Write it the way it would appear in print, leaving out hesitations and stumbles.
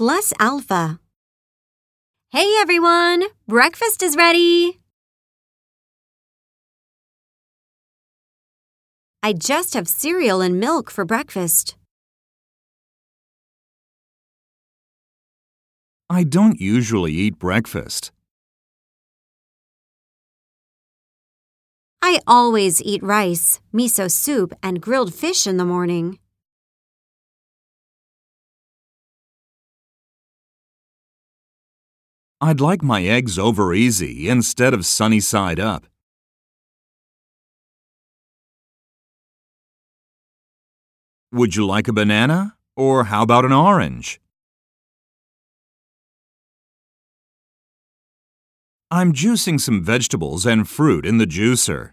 plus alpha. Hey everyone! Breakfast is ready! I just have cereal and milk for breakfast. I don't usually eat breakfast. I always eat rice, miso soup, and grilled fish in the morning. I'd like my eggs over easy instead of sunny side up. Would you like a banana? Or how about an orange? I'm juicing some vegetables and fruit in the juicer.